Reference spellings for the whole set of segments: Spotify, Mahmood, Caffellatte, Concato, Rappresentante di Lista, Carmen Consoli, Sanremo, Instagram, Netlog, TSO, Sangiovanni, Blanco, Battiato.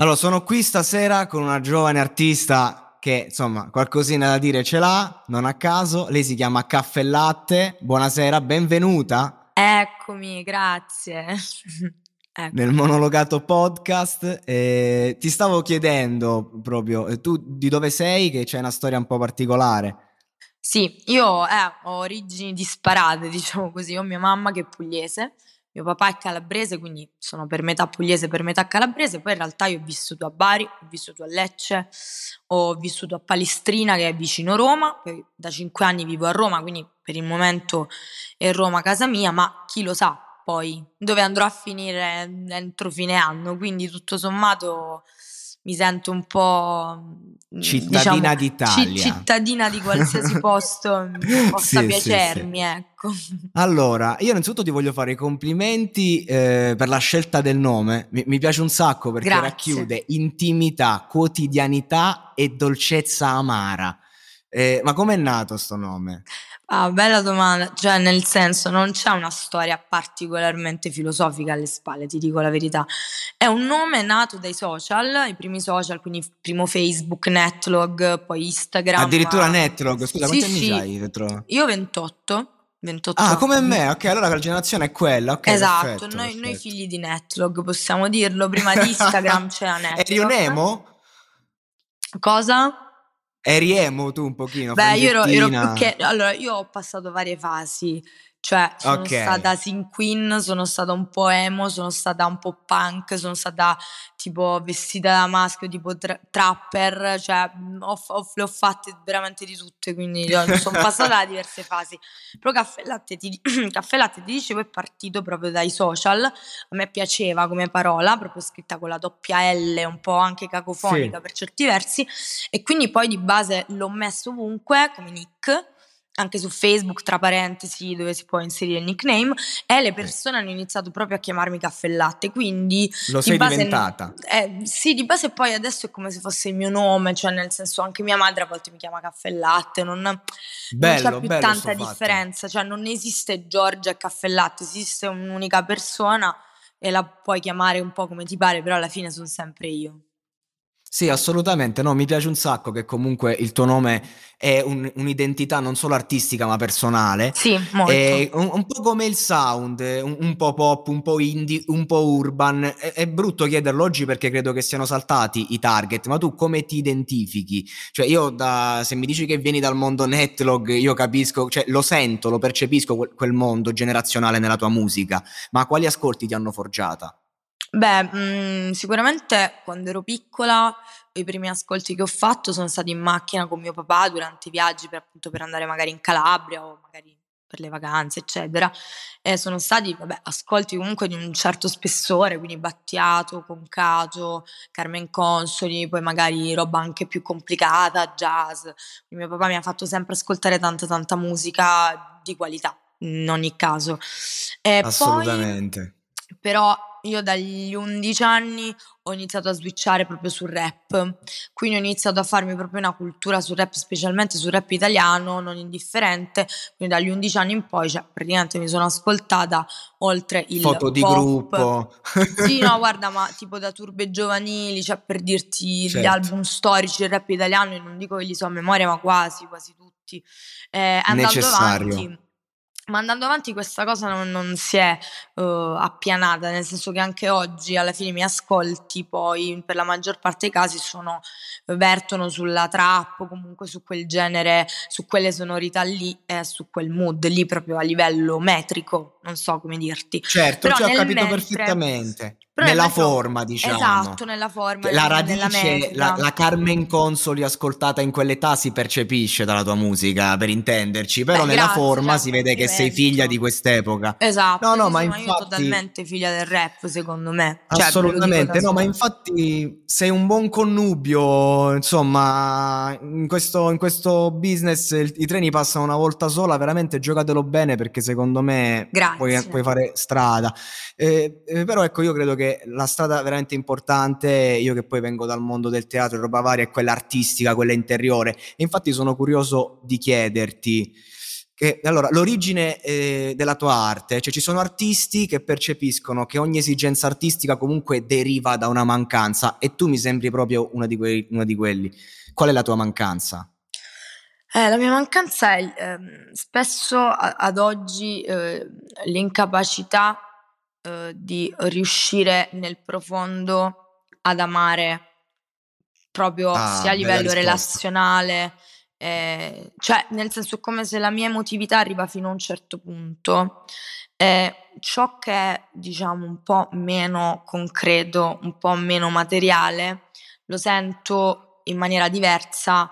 Allora, sono qui stasera con una giovane artista che, insomma, qualcosina da dire ce l'ha, non a caso. Lei si chiama Caffellatte. Buonasera, benvenuta. Eccomi, grazie. Ecco. Nel monologato podcast. Ti stavo chiedendo proprio, tu di dove sei, che c'è una storia un po' particolare. Sì, io ho origini disparate, diciamo così. Ho mia mamma che è pugliese. Mio papà è calabrese, quindi sono per metà pugliese, per metà calabrese. Poi in realtà io ho vissuto a Bari, ho vissuto a Lecce, ho vissuto a Palestrina, che è vicino Roma. Poi da 5 anni vivo a Roma, quindi per il momento è Roma casa mia, ma chi lo sa poi dove andrò a finire entro fine anno. Quindi tutto sommato mi sento un po' cittadina, diciamo, d'Italia, cittadina di qualsiasi posto possa sì, piacermi, sì, sì. Ecco. Allora, io innanzitutto ti voglio fare i complimenti per la scelta del nome. Mi piace un sacco perché racchiude intimità, quotidianità e dolcezza amara. Ma com'è nato sto nome? Ah, bella domanda, cioè nel senso non c'è una storia particolarmente filosofica alle spalle, ti dico la verità. È un nome nato dai social, i primi social, quindi primo Facebook, Netlog, poi Instagram. Addirittura Netlog, scusa, sì, quanti anni hai retro? Io 28. Ah, come me, ok, allora la generazione è quella, ok. Esatto, perfetto, noi figli di Netlog, possiamo dirlo, prima di Instagram c'era Netlog. Eri un emo? Cosa? Eri emo tu un pochino? Beh, io ero perché, allora, io ho passato varie fasi, cioè sono stata sin queen, sono stata un po' emo, sono stata un po' punk, sono stata tipo vestita da maschio, tipo trapper, cioè le ho fatte veramente di tutte, quindi sono passata da diverse fasi. Però Caffellatte, ti dicevo, è partito proprio dai social. A me piaceva come parola, proprio scritta con la doppia L, un po' anche cacofonica, sì, per certi versi, e quindi poi di base l'ho messo ovunque come nick, anche su Facebook, tra parentesi, dove si può inserire il nickname, e le persone hanno iniziato proprio a chiamarmi Caffellatte, quindi... Lo sei diventata? Sì, di base poi adesso è come se fosse il mio nome, cioè nel senso anche mia madre a volte mi chiama Caffellatte, non c'è più tanta differenza, cioè non esiste Giorgia e Caffellatte, esiste un'unica persona e la puoi chiamare un po' come ti pare, però alla fine sono sempre io. Sì, assolutamente, no, mi piace un sacco che comunque il tuo nome è un'identità non solo artistica ma personale. Sì, molto. Un po' come il sound, un po' pop, un po' indie, un po' urban. È brutto chiederlo oggi perché credo che siano saltati i target, ma tu come ti identifichi? Cioè io, se mi dici che vieni dal mondo Netlog, io capisco, cioè lo sento, lo percepisco quel mondo generazionale nella tua musica, ma quali ascolti ti hanno forgiata? Beh, sicuramente quando ero piccola i primi ascolti che ho fatto sono stati in macchina con mio papà durante i viaggi per andare magari in Calabria o magari per le vacanze, eccetera. E sono stati, vabbè, ascolti comunque di un certo spessore, quindi Battiato, Concato, Carmen Consoli, poi magari roba anche più complicata, jazz. Quindi mio papà mi ha fatto sempre ascoltare tanta musica di qualità in ogni caso. E assolutamente. Poi, però io dagli 11 anni ho iniziato a switchare proprio sul rap, quindi ho iniziato a farmi proprio una cultura sul rap, specialmente sul rap italiano, non indifferente, quindi dagli 11 anni in poi, cioè, praticamente mi sono ascoltata oltre il foto pop, di gruppo. Sì, no, guarda, ma tipo da turbe giovanili, cioè per dirti, certo, gli album storici del rap italiano, io non dico che li so a memoria, ma quasi tutti. Andando avanti questa cosa non si è appianata, nel senso che anche oggi alla fine i miei ascolti poi per la maggior parte dei casi vertono sulla trap, comunque su quel genere, su quelle sonorità lì, su quel mood lì proprio a livello metrico, non so come dirti. Certo, però ho capito perfettamente. Nella forma, diciamo. Esatto, nella forma. La radice, la Carmen Consoli ascoltata in quell'età si percepisce dalla tua musica, per intenderci, però nella forma si vede che sei figlia di quest'epoca. Esatto, ma infatti io totalmente figlia del rap, secondo me. Assolutamente, cioè, ma infatti sei un buon connubio, insomma, in questo business i treni passano una volta sola, veramente giocatelo bene perché secondo me puoi fare strada. Però ecco, io credo che la strada veramente importante, io che poi vengo dal mondo del teatro e roba varia, è quella artistica, quella interiore. E infatti sono curioso di chiederti allora l'origine della tua arte, cioè ci sono artisti che percepiscono che ogni esigenza artistica comunque deriva da una mancanza e tu mi sembri proprio una di quelli. Qual è la tua mancanza? La mia mancanza è spesso ad oggi l'incapacità di riuscire nel profondo ad amare proprio sia a livello relazionale, cioè nel senso come se la mia emotività arriva fino a un certo punto, ciò che è, diciamo, un po' meno concreto, un po' meno materiale lo sento in maniera diversa.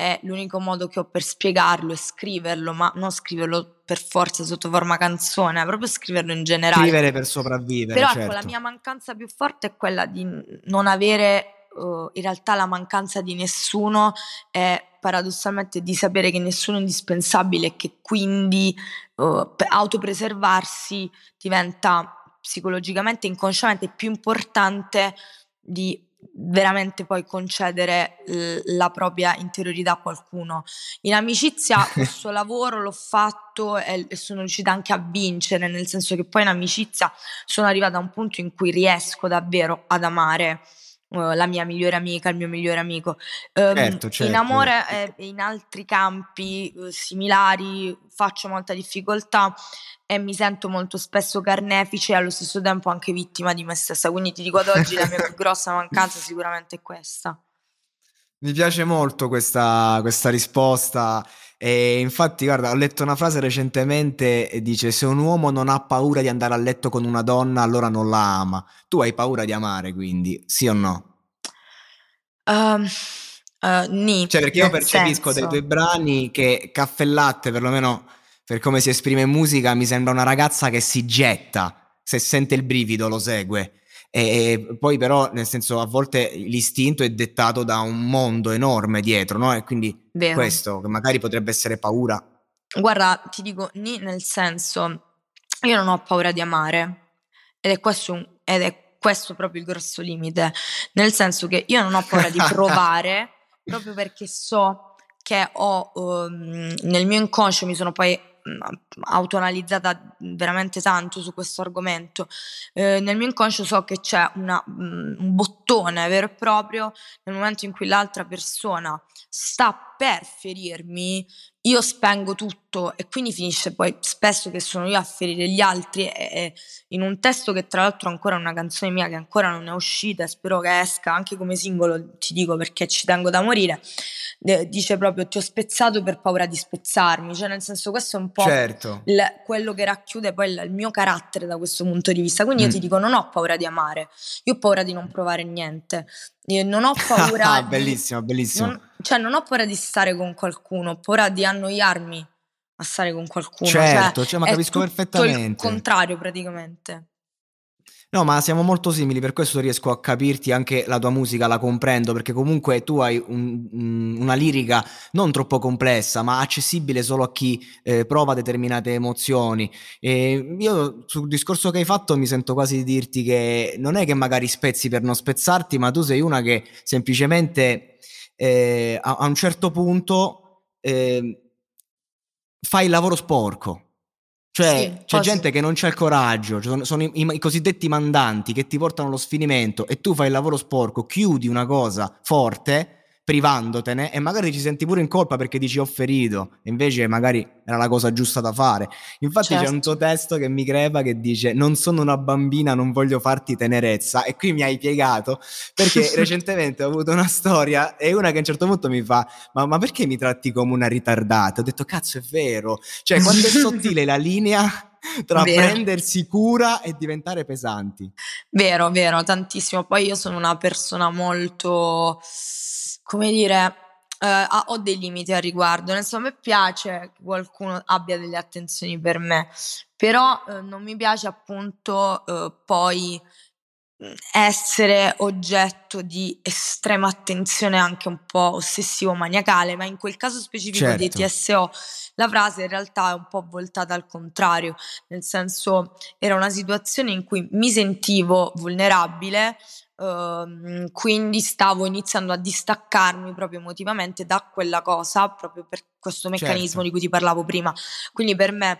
È l'unico modo che ho per spiegarlo è scriverlo, ma non scriverlo per forza sotto forma canzone, è proprio scriverlo in generale. Scrivere per sopravvivere. Però certo. Ecco, la mia mancanza più forte è quella di non avere, in realtà la mancanza di nessuno è paradossalmente di sapere che nessuno è indispensabile e che quindi autopreservarsi diventa psicologicamente, inconsciamente più importante di veramente poi concedere la propria interiorità a qualcuno. In amicizia questo lavoro l'ho fatto e sono riuscita anche a vincere, nel senso che poi in amicizia sono arrivata a un punto in cui riesco davvero ad amare la mia migliore amica, il mio migliore amico. Certo. In amore e in altri campi similari faccio molta difficoltà e mi sento molto spesso carnefice e allo stesso tempo anche vittima di me stessa, quindi ti dico ad oggi la mia più grossa mancanza sicuramente è questa. Mi piace molto questa risposta. E infatti, guarda, ho letto una frase recentemente e dice: se un uomo non ha paura di andare a letto con una donna, allora non la ama. Tu hai paura di amare, quindi, sì o no? Nì. Cioè, perché io percepisco dai tuoi brani che Caffellatte, perlomeno per come si esprime in musica, mi sembra una ragazza che si getta, se sente il brivido lo segue. E poi però, nel senso, a volte l'istinto è dettato da un mondo enorme dietro, no? E quindi vero. Questo che magari potrebbe essere paura. Guarda, ti dico nel senso, io non ho paura di amare ed è questo proprio il grosso limite, nel senso che io non ho paura di provare proprio perché so che ho nel mio inconscio, mi sono poi autoanalizzata veramente tanto su questo argomento, nel mio inconscio so che c'è un bottone vero e proprio. Nel momento in cui l'altra persona sta per ferirmi, io spengo tutto e quindi finisce poi spesso che sono io a ferire gli altri e in un testo che tra l'altro ancora è una canzone mia che ancora non è uscita e spero che esca anche come singolo, ti dico perché ci tengo da morire, dice proprio: ti ho spezzato per paura di spezzarmi, cioè nel senso questo è un po' certo. Quello che racchiude poi il mio carattere da questo punto di vista, quindi io ti dico non ho paura di amare, io ho paura di non provare niente. Io non ho paura bellissimo. Non ho paura di stare con qualcuno, ho paura di annoiarmi a stare con qualcuno. Certo, ma capisco perfettamente. È tutto il contrario praticamente. No, ma siamo molto simili, per questo riesco a capirti, anche la tua musica la comprendo, perché comunque tu hai una lirica non troppo complessa, ma accessibile solo a chi prova determinate emozioni. E io sul discorso che hai fatto mi sento quasi di dirti che non è che magari spezzi per non spezzarti, ma tu sei una che semplicemente a un certo punto fai il lavoro sporco. Cioè sì, c'è gente che non c'ha il coraggio, sono i cosiddetti mandanti che ti portano allo sfinimento, e tu fai il lavoro sporco, chiudi una cosa forte privandotene e magari ci senti pure in colpa perché dici ho ferito, invece magari era la cosa giusta da fare. Infatti certo. C'è un tuo testo che mi crepa, che dice non sono una bambina, non voglio farti tenerezza, e qui mi hai piegato, perché recentemente ho avuto una storia e una che a un certo punto mi fa ma perché mi tratti come una ritardata? Ho detto cazzo, è vero, cioè quando è sottile la linea tra prendersi cura e diventare pesanti. Vero, tantissimo. Poi io sono una persona molto, come dire, ho dei limiti al riguardo, nel senso, a me piace che qualcuno abbia delle attenzioni per me, però non mi piace appunto poi essere oggetto di estrema attenzione, anche un po' ossessivo maniacale, ma in quel caso specifico certo. Dei TSO la frase in realtà è un po' voltata al contrario, nel senso era una situazione in cui mi sentivo vulnerabile, quindi stavo iniziando a distaccarmi proprio emotivamente da quella cosa, proprio per questo meccanismo certo. Di cui ti parlavo prima. Quindi per me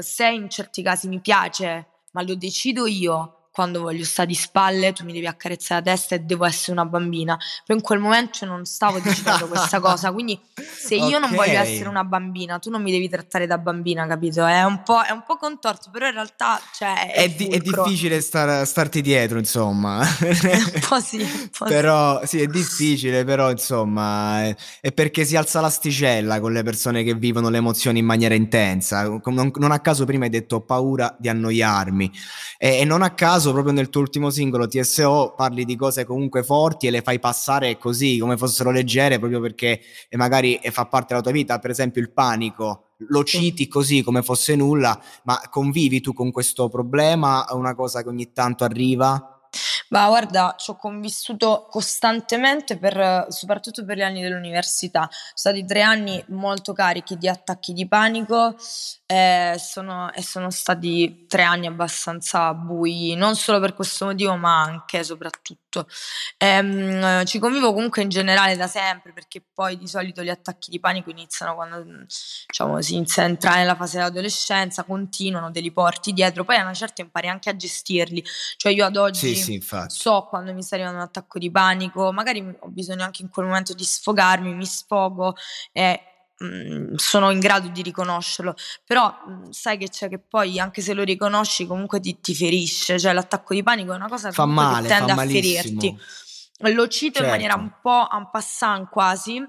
se in certi casi mi piace, ma lo decido io, quando voglio stare di spalle, tu mi devi accarezzare la testa e devo essere una bambina. Però in quel momento non stavo decidendo questa cosa, quindi se io okay. Non voglio essere una bambina, tu non mi devi trattare da bambina, capito? È un po' contorto, però in realtà cioè, è difficile starti dietro, insomma. Un po' sì. Però sì, è difficile, però insomma è perché si alza l'asticella con le persone che vivono le emozioni in maniera intensa. Non a caso prima hai detto ho paura di annoiarmi, e non a caso proprio nel tuo ultimo singolo TSO parli di cose comunque forti e le fai passare così come fossero leggere, proprio perché magari fa parte della tua vita. Per esempio il panico lo citi così come fosse nulla, ma convivi tu con questo problema? È una cosa che ogni tanto arriva? Ma guarda, ci ho convissuto costantemente, soprattutto per gli anni dell'università. Sono stati 3 anni molto carichi di attacchi di panico, sono stati 3 anni abbastanza bui, non solo per questo motivo, ma anche soprattutto. Ci convivo comunque in generale da sempre, perché poi di solito gli attacchi di panico iniziano quando, diciamo, si inizia a entrare nella fase dell'adolescenza, continuano, te li porti dietro, poi a una certa impari anche a gestirli. Cioè io ad oggi sì, infatti. So quando mi sta arrivando un attacco di panico, magari ho bisogno anche in quel momento di sfogarmi, mi sfogo e sono in grado di riconoscerlo, però sai che c'è, che poi anche se lo riconosci comunque ti ferisce, cioè l'attacco di panico è una cosa fa male, che tende a ferirti. Lo cito certo. In maniera un po' en passant quasi,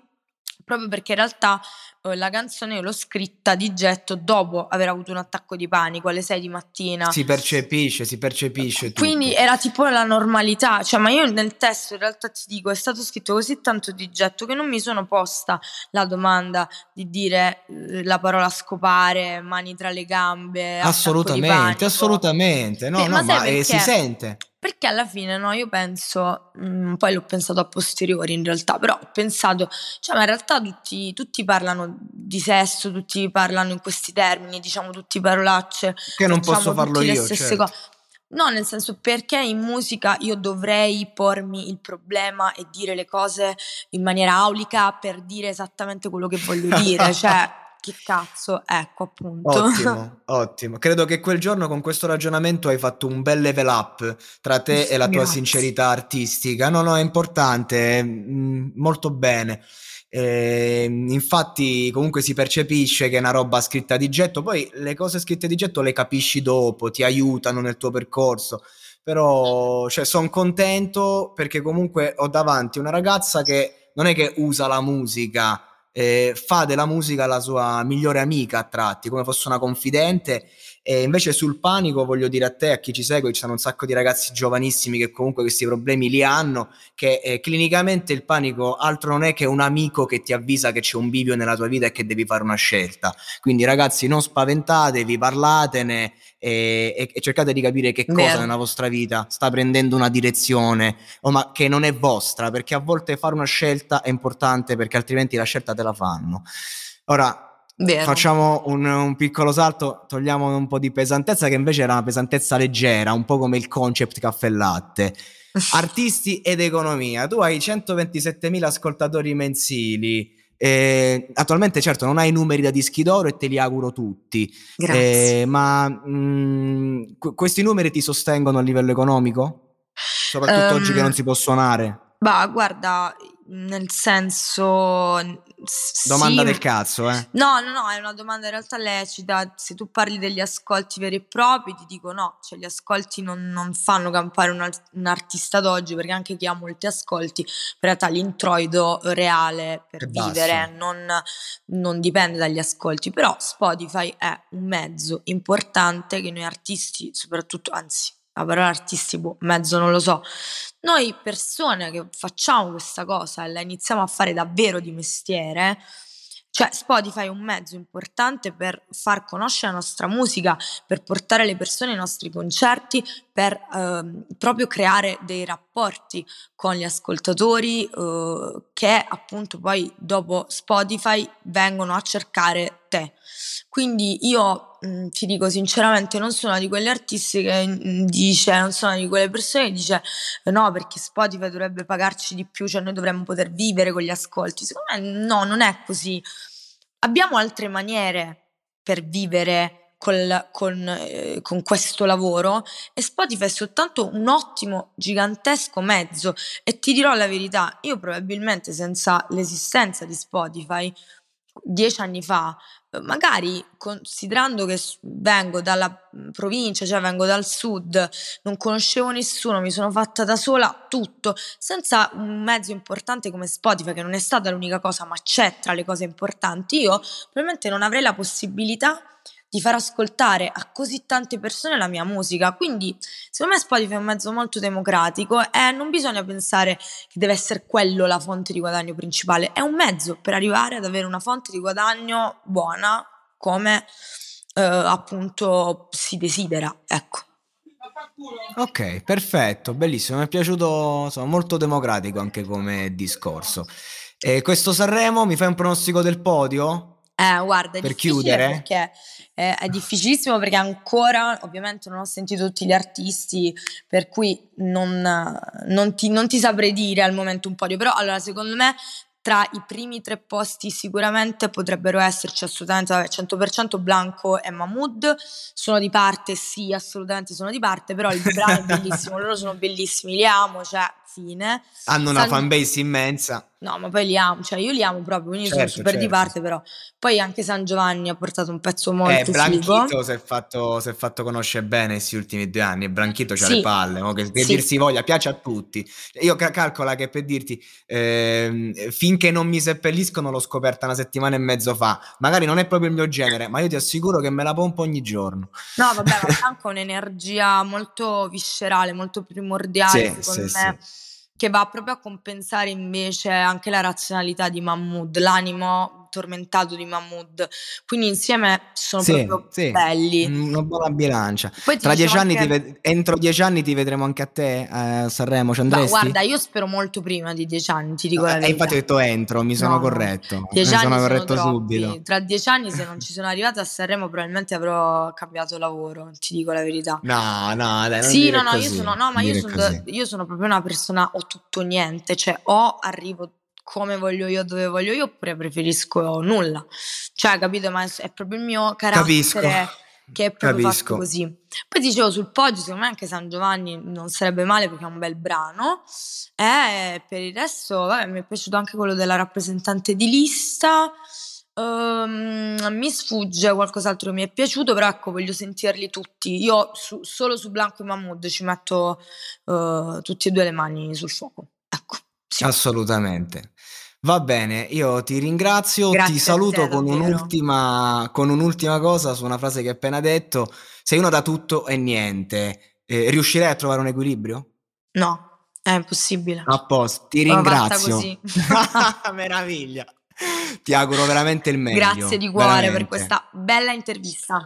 proprio perché in realtà la canzone io l'ho scritta di getto dopo aver avuto un attacco di panico alle 6 di mattina. Si percepisce tutto. Quindi era tipo la normalità, cioè, ma io nel testo in realtà ti dico è stato scritto così tanto di getto che non mi sono posta la domanda di dire la parola scopare, mani tra le gambe, assolutamente. No, ma perché? Si sente. Perché alla fine, no, io penso, poi l'ho pensato a posteriori in realtà, però ho pensato, cioè ma in realtà tutti parlano di sesso, tutti parlano in questi termini, diciamo tutti parolacce. Che non posso farlo io, certo. No, nel senso, perché in musica io dovrei pormi il problema e dire le cose in maniera aulica per dire esattamente quello che voglio dire, cioè... Che cazzo, ecco appunto. Ottimo. Credo che quel giorno con questo ragionamento hai fatto un bel level up tra te e la tua sincerità artistica. No, è importante, molto bene. Infatti comunque si percepisce che è una roba scritta di getto, poi le cose scritte di getto le capisci dopo, ti aiutano nel tuo percorso. Però cioè, sono contento perché comunque ho davanti una ragazza che non è che usa la musica, fa della musica la sua migliore amica a tratti, come fosse una confidente, E invece sul panico voglio dire a te, a chi ci segue, ci sono un sacco di ragazzi giovanissimi che comunque questi problemi li hanno, che clinicamente il panico altro non è che un amico che ti avvisa che c'è un bivio nella tua vita e che devi fare una scelta. Quindi ragazzi, non spaventatevi, parlatene e cercate di capire che cosa nella vostra vita sta prendendo una direzione o ma che non è vostra, perché a volte fare una scelta è importante, perché altrimenti la scelta te la fanno. Ora facciamo un piccolo salto, togliamo un po' di pesantezza, che invece era una pesantezza leggera, un po' come il concept Caffellatte. Artisti ed economia, tu hai 127.000 ascoltatori mensili, attualmente certo non hai i numeri da dischi d'oro e te li auguro tutti. Grazie. Questi numeri ti sostengono a livello economico? Soprattutto oggi che non si può suonare. Bah, guarda, nel senso... Domanda sì, del cazzo, eh? No, è una domanda in realtà lecita. Se tu parli degli ascolti veri e propri, ti dico no, cioè gli ascolti non fanno campare un artista d'oggi, perché anche chi ha molti ascolti, in realtà l'introito reale per vivere non dipende dagli ascolti. Però Spotify è un mezzo importante che noi artisti, soprattutto, anzi la parola artisti, mezzo non lo so, noi persone che facciamo questa cosa e la iniziamo a fare davvero di mestiere, cioè Spotify è un mezzo importante per far conoscere la nostra musica, per portare le persone ai nostri concerti, per proprio creare dei rapporti con gli ascoltatori che appunto poi dopo Spotify vengono a cercare te. Quindi io ti dico sinceramente, non sono di quelle artisti che dice, non sono di quelle persone che dice no perché Spotify dovrebbe pagarci di più, cioè noi dovremmo poter vivere con gli ascolti. Secondo me no, non è così. Abbiamo altre maniere per vivere con questo lavoro e Spotify è soltanto un ottimo, gigantesco mezzo. E ti dirò la verità, io probabilmente senza l'esistenza di Spotify 10 anni fa, magari considerando che vengo dalla provincia, cioè vengo dal sud, non conoscevo nessuno, mi sono fatta da sola tutto, senza un mezzo importante come Spotify, che non è stata l'unica cosa ma c'è tra le cose importanti, io probabilmente non avrei la possibilità di far ascoltare a così tante persone la mia musica. Quindi secondo me Spotify è un mezzo molto democratico e non bisogna pensare che deve essere quello la fonte di guadagno principale, è un mezzo per arrivare ad avere una fonte di guadagno buona come appunto si desidera, ecco. Ok, perfetto, bellissimo, mi è piaciuto, insomma, molto democratico anche come discorso. E questo Sanremo, mi fai un pronostico del podio? Guarda, per chiudere, perché è difficilissimo, perché ancora ovviamente non ho sentito tutti gli artisti, per cui non ti saprei dire al momento un podio. Però allora, secondo me tra i primi 3 posti sicuramente potrebbero esserci assolutamente, vabbè, 100% Blanco e Mahmood. Sono di parte, sì, assolutamente sono di parte, però il brano è bellissimo, loro sono bellissimi, li amo, cioè fine. Hanno una fanbase immensa. No, ma poi li amo, cioè io li amo proprio, quindi certo, sono super certo. Di parte, però. Poi anche Sangiovanni ha portato un pezzo molto figo. Blanchito si è fatto conoscere bene questi ultimi 2 anni, e Blanchito c'ha le palle, no? che sì. Dirsi voglia, piace a tutti. Io calcola che per dirti, finché non mi seppelliscono l'ho scoperta 1,5 settimane fa, magari non è proprio il mio genere, ma io ti assicuro che me la pompo ogni giorno. No, vabbè, ma Blanco ha un'energia molto viscerale, molto primordiale, sì, secondo me. Sì. Che va proprio a compensare invece anche la razionalità di Mahmood, l'animo tormentato di Mahmood. Quindi insieme sono proprio belli. Una buona bilancia. Tra 10 anni anche... entro 10 anni ti vedremo anche a te a Sanremo, ci andresti? Ma guarda, io spero molto prima di 10 anni, ti dico la verità. Infatti ho detto entro, mi sono corretto. 10 anni sono corretto subito. Tra 10 anni, se non ci sono arrivata a Sanremo, probabilmente avrò cambiato lavoro, ti dico la verità. No, dai, non dire così. Io sono proprio una persona o tutto niente, cioè o arrivo come voglio io, dove voglio io, oppure preferisco nulla, cioè capito, ma è proprio il mio carattere. Capisco. Che è proprio fatto così. Poi dicevo sul podio, secondo me anche Sangiovanni non sarebbe male, perché è un bel brano, e per il resto vabbè, mi è piaciuto anche quello della Rappresentante di Lista. Mi sfugge qualcos'altro che mi è piaciuto, però ecco, voglio sentirli tutti. Io solo su Blanco e Mahmood ci metto tutti e 2 le mani sul fuoco, ecco. Sì. Assolutamente. Va bene, io ti ringrazio, grazie, ti saluto te, con un'ultima cosa su una frase che hai appena detto. Sei uno da tutto e niente. Riuscirei a trovare un equilibrio? No, è impossibile. A posto, ti ringrazio. Così. Meraviglia. Ti auguro veramente il meglio. Grazie di cuore veramente per questa bella intervista.